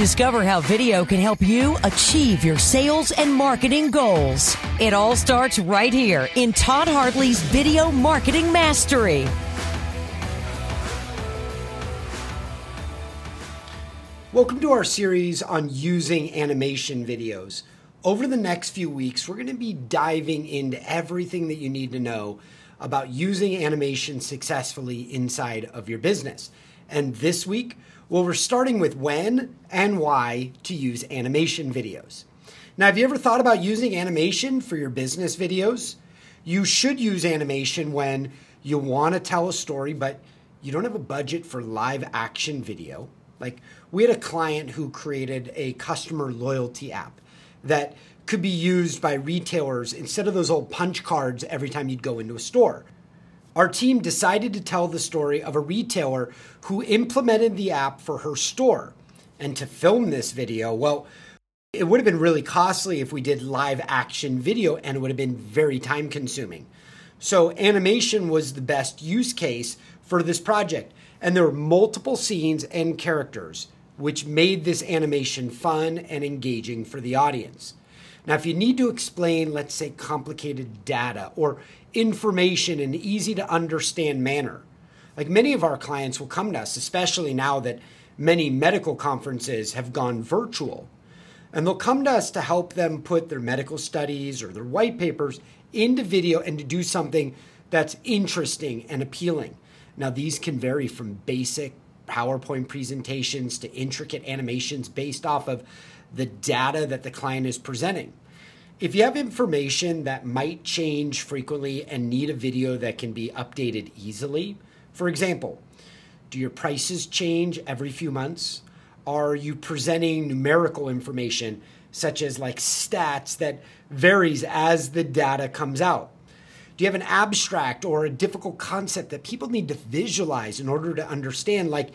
Discover how video can help you achieve your sales and marketing goals. It all starts right here in Todd Hartley's Video Marketing Mastery. Welcome to our series on using animation videos. Over the next few weeks, we're going to be diving into everything that you need to know about using animation successfully inside of your business. And this week, well, we're starting with when and why to use animation videos. Now, have you ever thought about using animation for your business videos? You should use animation when you want to tell a story, but you don't have a budget for live action video. Like, we had a client who created a customer loyalty app that could be used by retailers instead of those old punch cards every time you'd go into a store. Our team decided to tell the story of a retailer who implemented the app for her store. And to film this video, well, it would have been really costly if we did live action video, and it would have been very time consuming. So animation was the best use case for this project. And there were multiple scenes and characters, which made this animation fun and engaging for the audience. Now, if you need to explain, let's say, complicated data or information in an easy to understand manner, like many of our clients will come to us, especially now that many medical conferences have gone virtual, and they'll come to us to help them put their medical studies or their white papers into video and to do something that's interesting and appealing. Now, these can vary from basic PowerPoint presentations to intricate animations based off of the data that the client is presenting. If you have information that might change frequently and need a video that can be updated easily, for example, do your prices change every few months? Are you presenting numerical information, such as like stats, that varies as the data comes out? Do you have an abstract or a difficult concept that people need to visualize in order to understand, like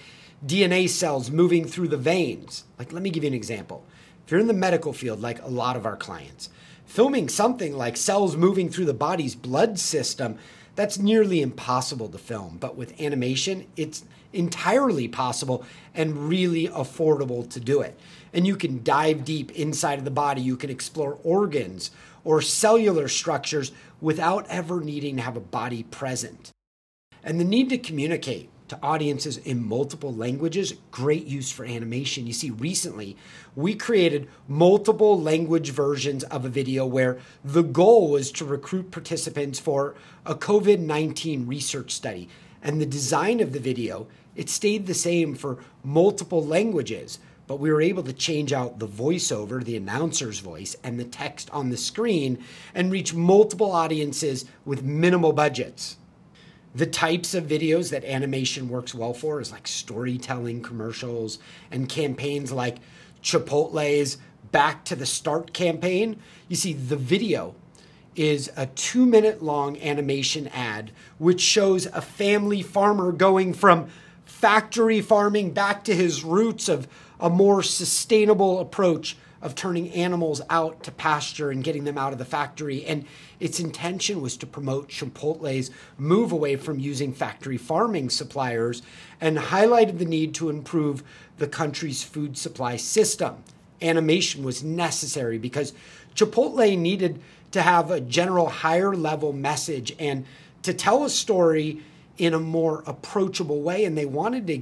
DNA cells moving through the veins? Like, let me give you an example. If you're in the medical field, like a lot of our clients, filming something like cells moving through the body's blood system, that's nearly impossible to film. But with animation, it's entirely possible and really affordable to do it. And you can dive deep inside of the body. You can explore organs or cellular structures without ever needing to have a body present. And the need to communicate to audiences in multiple languages, great use for animation. You see, recently, we created multiple language versions of a video where the goal was to recruit participants for a COVID-19 research study. And the design of the video, it stayed the same for multiple languages, but we were able to change out the voiceover, the announcer's voice, and the text on the screen and reach multiple audiences with minimal budgets. The types of videos that animation works well for is like storytelling commercials and campaigns like Chipotle's Back to the Start campaign. You see, the video is a 2-minute long animation ad which shows a family farmer going from factory farming back to his roots of a more sustainable approach of turning animals out to pasture and getting them out of the factory. And its intention was to promote Chipotle's move away from using factory farming suppliers and highlighted the need to improve the country's food supply system. Animation was necessary because Chipotle needed to have a general higher level message and to tell a story in a more approachable way. And they wanted to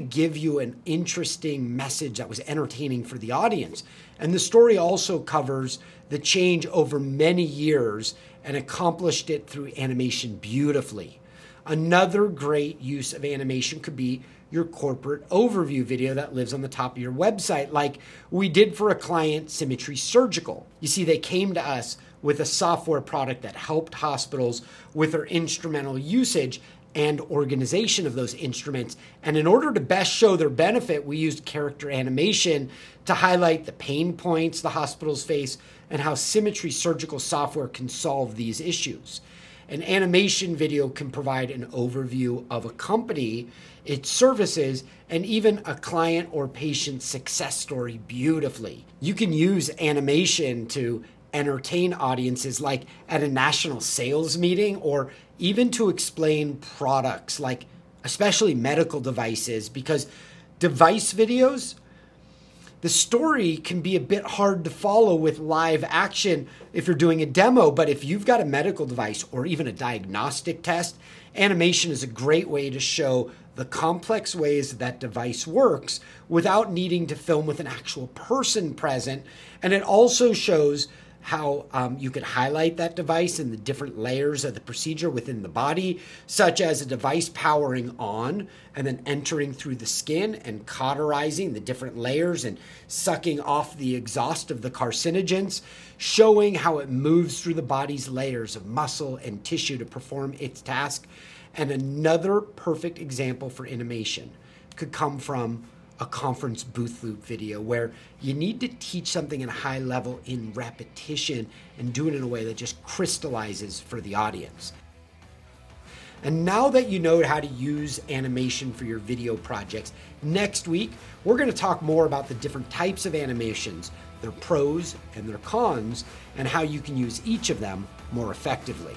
give you an interesting message that was entertaining for the audience. And the story also covers the change over many years and accomplished it through animation beautifully. Another great use of animation could be your corporate overview video that lives on the top of your website, like we did for a client, Symmetry Surgical. You see, they came to us with a software product that helped hospitals with their instrumental usage and organization of those instruments. And in order to best show their benefit, we used character animation to highlight the pain points the hospitals face and how Symmetry Surgical software can solve these issues. An animation video can provide an overview of a company, its services, and even a client or patient success story beautifully. You can use animation to entertain audiences, like at a national sales meeting, or even to explain products, like especially medical devices, because device videos, the story can be a bit hard to follow with live action if you're doing a demo, but if you've got a medical device or even a diagnostic test, animation is a great way to show the complex ways that device works without needing to film with an actual person present. And it also shows how you could highlight that device in the different layers of the procedure within the body, such as a device powering on and then entering through the skin and cauterizing the different layers and sucking off the exhaust of the carcinogens, showing how it moves through the body's layers of muscle and tissue to perform its task. And another perfect example for animation could come from a conference booth loop video where you need to teach something at a high level in repetition and do it in a way that just crystallizes for the audience. And now that you know how to use animation for your video projects, next week we're going to talk more about the different types of animations, their pros and their cons, and how you can use each of them more effectively.